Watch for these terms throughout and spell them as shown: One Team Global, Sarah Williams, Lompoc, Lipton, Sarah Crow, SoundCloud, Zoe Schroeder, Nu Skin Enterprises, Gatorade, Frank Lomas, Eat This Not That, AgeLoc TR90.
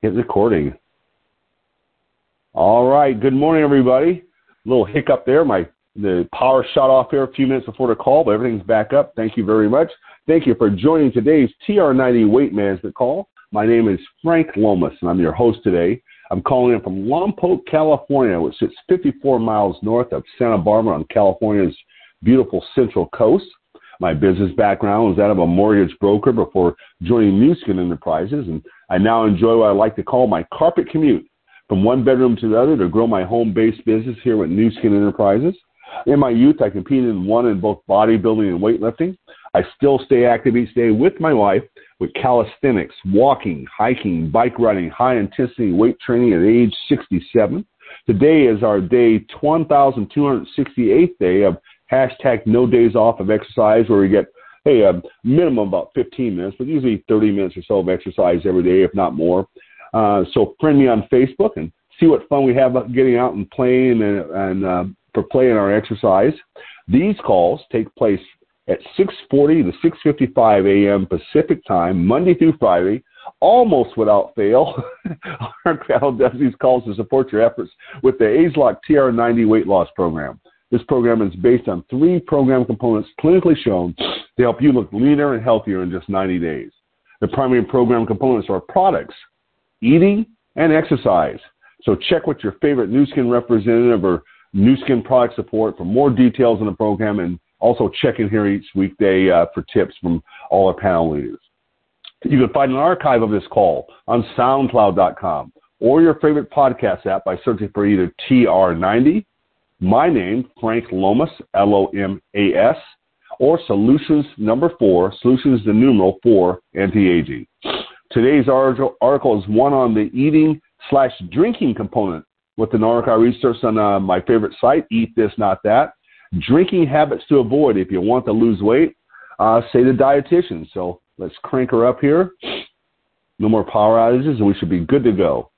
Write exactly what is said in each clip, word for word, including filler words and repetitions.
Hit recording. All right. Good morning, everybody. A little hiccup there. My the power shot off here a few minutes before the call, but everything's back up. Thank you very much. Thank you for joining today's T R ninety Weight Management Call. My name is Frank Lomas, and I'm your host today. I'm calling in from Lompoc, California, which sits fifty-four miles north of Santa Barbara on California's beautiful Central Coast. My business background was that of a mortgage broker before joining Nu Skin Enterprises, and I now enjoy what I like to call my carpet commute from one bedroom to the other to grow my home-based business here with Nu Skin Enterprises. In my youth, I competed in one in both bodybuilding and weightlifting. I still stay active each day with my wife with calisthenics, walking, hiking, bike riding, high-intensity weight training at age sixty-seven. Today is our day one thousand two hundred sixty-eighth day of hashtag no days off of exercise, where we get, hey, a minimum about fifteen minutes, but usually thirty minutes or so of exercise every day, if not more. Uh, so friend me on Facebook and see what fun we have getting out and playing and, and uh, for playing our exercise. These calls take place at six forty to six fifty-five a.m. Pacific time, Monday through Friday, almost without fail. Our crowd does these calls to support your efforts with the AgeLoc T R ninety weight loss program. This program is based on three program components clinically shown to help you look leaner and healthier in just ninety days. The primary program components are products, eating, and exercise. So check with your favorite Nu Skin representative or Nu Skin product support for more details on the program, and also check in here each weekday uh, for tips from all our panel leaders. You can find an archive of this call on SoundCloud dot com or your favorite podcast app by searching for either T R ninety, my name, Frank Lomas, L O M A S, or Solutions number four, Solutions the numeral four, anti-aging. Today's article is one on the eating slash drinking component with an article I researched on uh, my favorite site, Eat This Not That. Drinking habits to avoid if you want to lose weight, uh, say the dietitian. So let's crank her up here. No more power outages, and we should be good to go.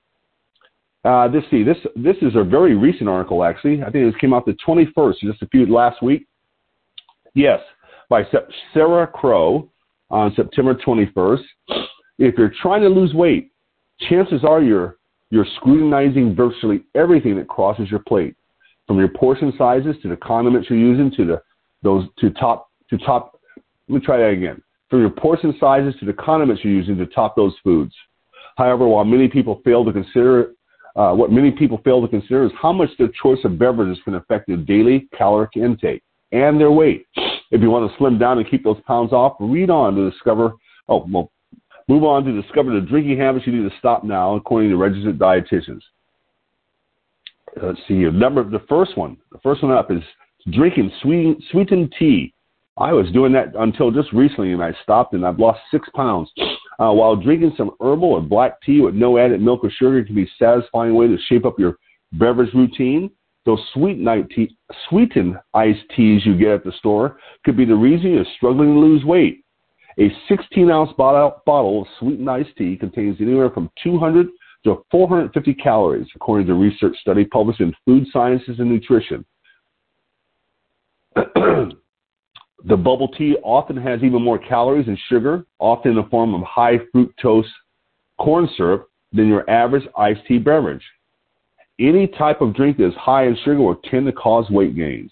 Uh, this see this this is a very recent article, actually. I think this came out the twenty-first, just a few last week. Yes, by Sarah Crow on September twenty-first. If you're trying to lose weight, chances are you're you're scrutinizing virtually everything that crosses your plate, from your portion sizes to the condiments you're using to the those to top to top. Let me try that again. From your portion sizes to the condiments you're using to top those foods. However, while many people fail to consider Uh, what many people fail to consider is how much their choice of beverages can affect their daily caloric intake and their weight. If you want to slim down and keep those pounds off, read on to discover, oh, well, move on to discover the drinking habits you need to stop now, according to registered dietitians. Let's see here. Number, the first one, the first one up is drinking sweet, sweetened tea. I was doing that until just recently, and I stopped, and I've lost six pounds. Uh, while drinking some herbal or black tea with no added milk or sugar can be a satisfying way to shape up your beverage routine, those sweet night tea, sweetened iced teas you get at the store could be the reason you're struggling to lose weight. A sixteen-ounce bottle, bottle of sweetened iced tea contains anywhere from two hundred to four hundred fifty calories, according to a research study published in Food Sciences and Nutrition. The bubble tea often has even more calories and sugar, often in the form of high fructose corn syrup, than your average iced tea beverage. Any type of drink that is high in sugar will tend to cause weight gains.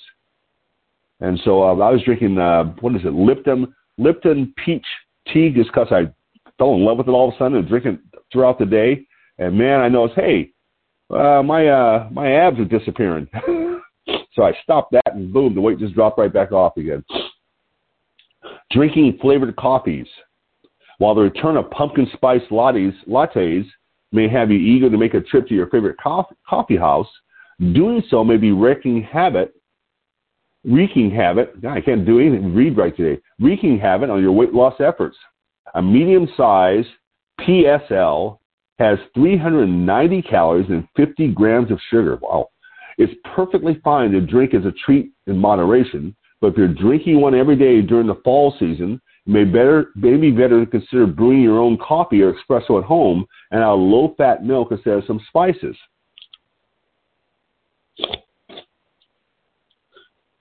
And so uh, I was drinking, uh, what is it, Lipton Lipton peach tea, just because I fell in love with it all of a sudden and drinking throughout the day. And, man, I noticed, hey, uh, my, uh, my abs are disappearing. So I stopped that, and boom, the weight just dropped right back off again. Drinking flavored coffees. While the return of pumpkin spice lattes, lattes may have you eager to make a trip to your favorite coffee, coffee house, doing so may be wreaking havoc, wreaking havoc, I can't do anything, read right today, wreaking havoc on your weight loss efforts. A medium-sized P S L has three hundred ninety calories and fifty grams of sugar. Wow. It's perfectly fine to drink as a treat in moderation, but if you're drinking one every day during the fall season, it may, better, may be better to consider brewing your own coffee or espresso at home and add low-fat milk instead of some spices.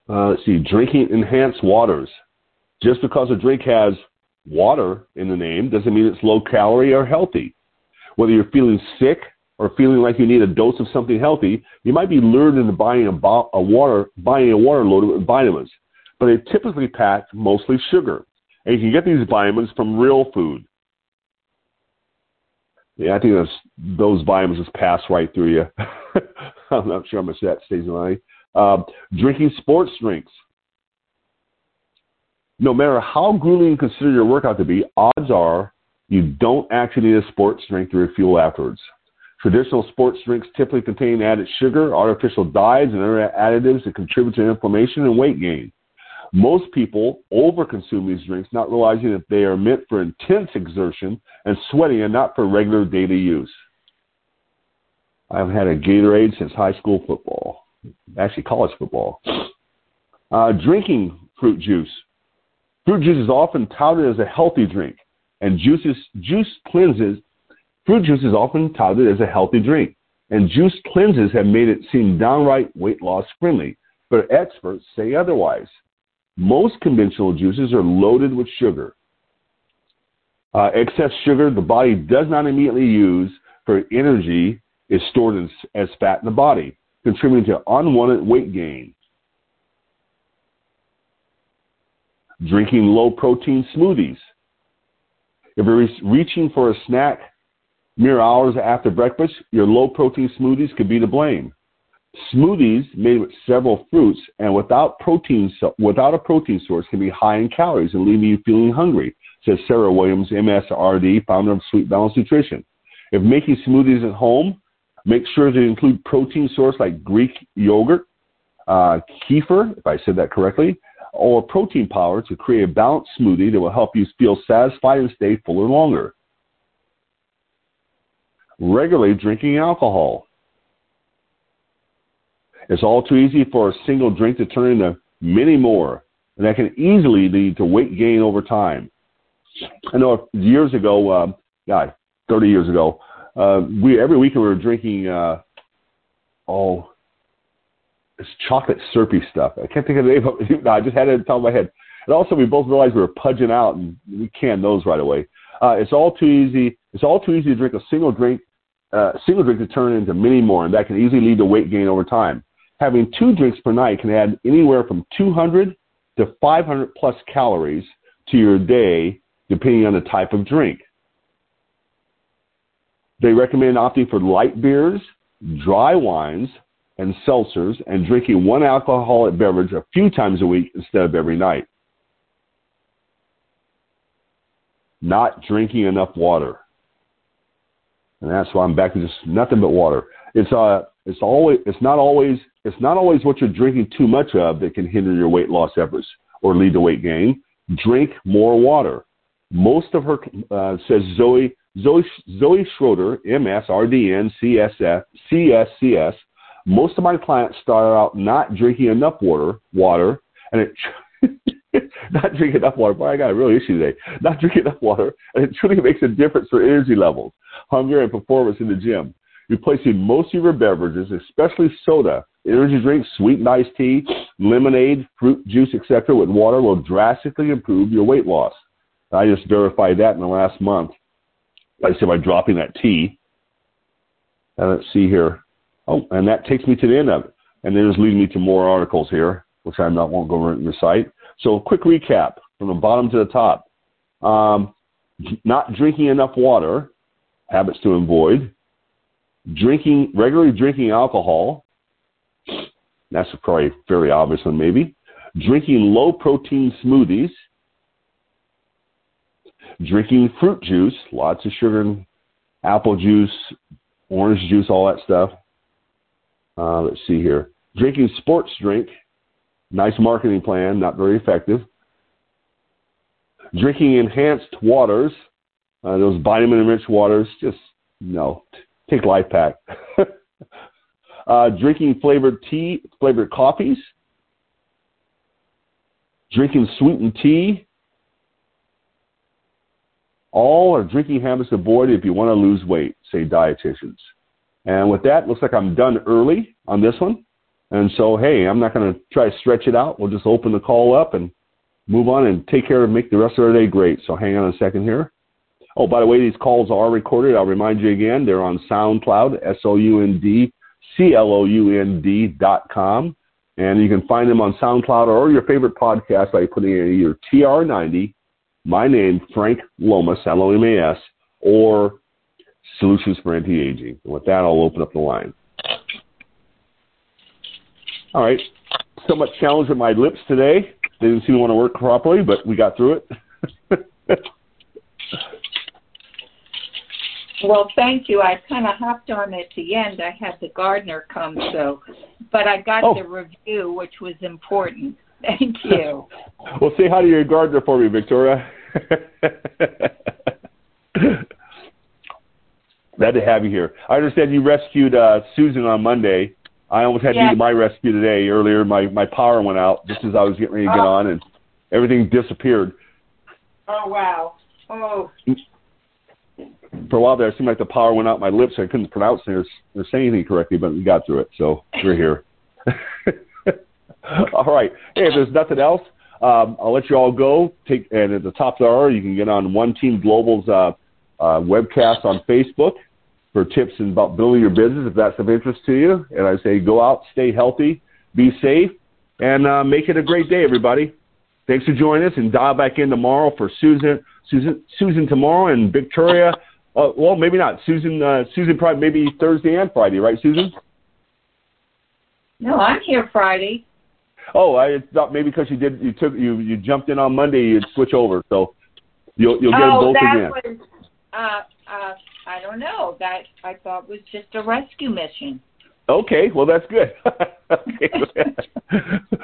Uh, let's see, drinking enhanced waters. Just because a drink has water in the name doesn't mean it's low-calorie or healthy. whether you're feeling sick or feeling like you need a dose of something healthy, you might be lured into buying a, bo- a water, buying a water loaded with vitamins, but they typically pack mostly sugar. And you can get these vitamins from real food. Yeah, I think those, those vitamins just pass right through you. I'm not sure how much that stays in line. Uh, drinking sports drinks. No matter how grueling you consider your workout to be, odds are you don't actually need a sports drink to refuel afterwards. Traditional sports drinks typically contain added sugar, artificial dyes, and other additives that contribute to inflammation and weight gain. Most people overconsume these drinks, not realizing that they are meant for intense exertion and sweating and not for regular daily use. I've had a Gatorade since high school football, actually college football. Uh, drinking fruit juice. Fruit juice is often touted as a healthy drink, and juices, juice cleanses. Fruit juice is often touted as a healthy drink, and juice cleanses have made it seem downright weight loss friendly, but experts say otherwise. Most conventional juices are loaded with sugar. Uh, excess sugar the body does not immediately use for energy is stored in, as fat in the body, contributing to unwanted weight gain. Drinking low-protein smoothies. If you're re- reaching for a snack mere hours after breakfast, your low-protein smoothies could be to blame. Smoothies made with several fruits and without protein, without a protein source can be high in calories and leave you feeling hungry, says Sarah Williams, M S R D, founder of Sweet Balance Nutrition. If making smoothies at home, make sure to include protein source like Greek yogurt, uh, kefir, if I said that correctly, or protein powder to create a balanced smoothie that will help you feel satisfied and stay fuller longer. Regularly drinking alcohol. It's all too easy for a single drink to turn into many more, and that can easily lead to weight gain over time. I know years ago, uh, God, thirty years ago, uh, we every weekend we were drinking uh, all this chocolate syrupy stuff. I can't think of the name of it. No, I just had it at the top of my head. And also we both realized we were pudging out, and we canned those right away. Uh, it's all too easy. It's all too easy to drink a single drink, uh, single drink to turn into many more, and that can easily lead to weight gain over time. Having two drinks per night can add anywhere from two hundred to five hundred plus calories to your day, depending on the type of drink. They recommend opting for light beers, dry wines, and seltzers, and drinking one alcoholic beverage a few times a week instead of every night. Not drinking enough water. And that's why I'm back to just nothing but water. It's uh, it's always, it's not always, it's not always what you're drinking too much of that can hinder your weight loss efforts or lead to weight gain. Drink more water. Most of her uh, says Zoe Zoe Zoe Schroeder, M S, R D N, C S F, C S C S. Most of my clients start out not drinking enough water, water, and it not drinking enough water. Boy, I got a real issue today. Not drinking enough water, and it truly makes a difference for energy levels, hunger, and performance in the gym. Replacing most of your beverages, especially soda, energy drinks, sweetened iced tea, lemonade, fruit juice, et cetera, with water will drastically improve your weight loss. I just verified that in the last month. Like I said, by dropping that tea. And let's see here. Oh, and that takes me to the end of it. And then it's leading me to more articles here, which I not won't go over and recite. So a quick recap from the bottom to the top. Um, not drinking enough water, habits to avoid. Drinking regularly drinking alcohol. That's probably a very obvious one, maybe. Drinking low-protein smoothies. Drinking fruit juice, lots of sugar, and apple juice, orange juice, all that stuff. Uh, let's see here. Drinking sports drink. Nice marketing plan, not very effective. Drinking enhanced waters, uh, those vitamin-enriched waters, just no. Take Life Pack. uh, drinking flavored tea, flavored coffees. Drinking sweetened tea. All are drinking habits avoided if you want to lose weight, say dietitians. And with that, looks like I'm done early on this one. And so, hey, I'm not going to try to stretch it out. We'll just open the call up and move on and take care and make the rest of our day great. So hang on a second here. Oh, by the way, these calls are recorded. I'll remind you again, they're on SoundCloud, S O U N D C L O U N D dot com. And you can find them on SoundCloud or your favorite podcast by putting in either T R ninety, my name, Frank Lomas, L O M A S, or Solutions for Anti-Aging. And with that, I'll open up the line. All right. Somewhat challenged with my lips today. They didn't seem to want to work properly, but we got through it. Well, thank you. I kind of hopped on at the end. I had the gardener come, so, but I got oh. the review, which was important. Thank you. Well, say hi to your gardener for me, Victoria. Glad to have you here. I understand you rescued uh, Susan on Monday. I almost had yes. to do my rescue today earlier. My, my power went out just as I was getting ready to get oh. on, and everything disappeared. Oh, wow. Oh, for a while there, it seemed like the power went out my lips. I couldn't pronounce it or say anything correctly, but we got through it, so we're here. All right. Hey, if there's nothing else, um, I'll let you all go. Take And at the top of the hour, you can get on One Team Global's uh, uh, webcast on Facebook for tips about building your business, if that's of interest to you. And I say go out, stay healthy, be safe, and uh, make it a great day, everybody. Thanks for joining us, and dial back in tomorrow for Susan Susan, Susan tomorrow and Victoria. Uh, well, maybe not. Susan, uh, Susan probably maybe Thursday and Friday, right, Susan? No, I'm here Friday. Oh, I thought maybe because you did, you took, you, you jumped in on Monday, you'd switch over, so you'll you'll get oh, them both that again. Was, uh, uh, I don't know. That I thought was just a rescue mission. Okay, well, that's good. Okay,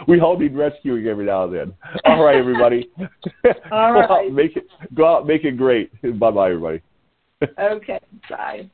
we all need rescuing every now and then. All right, everybody. All right. Go out, make it, go out, make it great. Bye-bye, everybody. Okay, bye.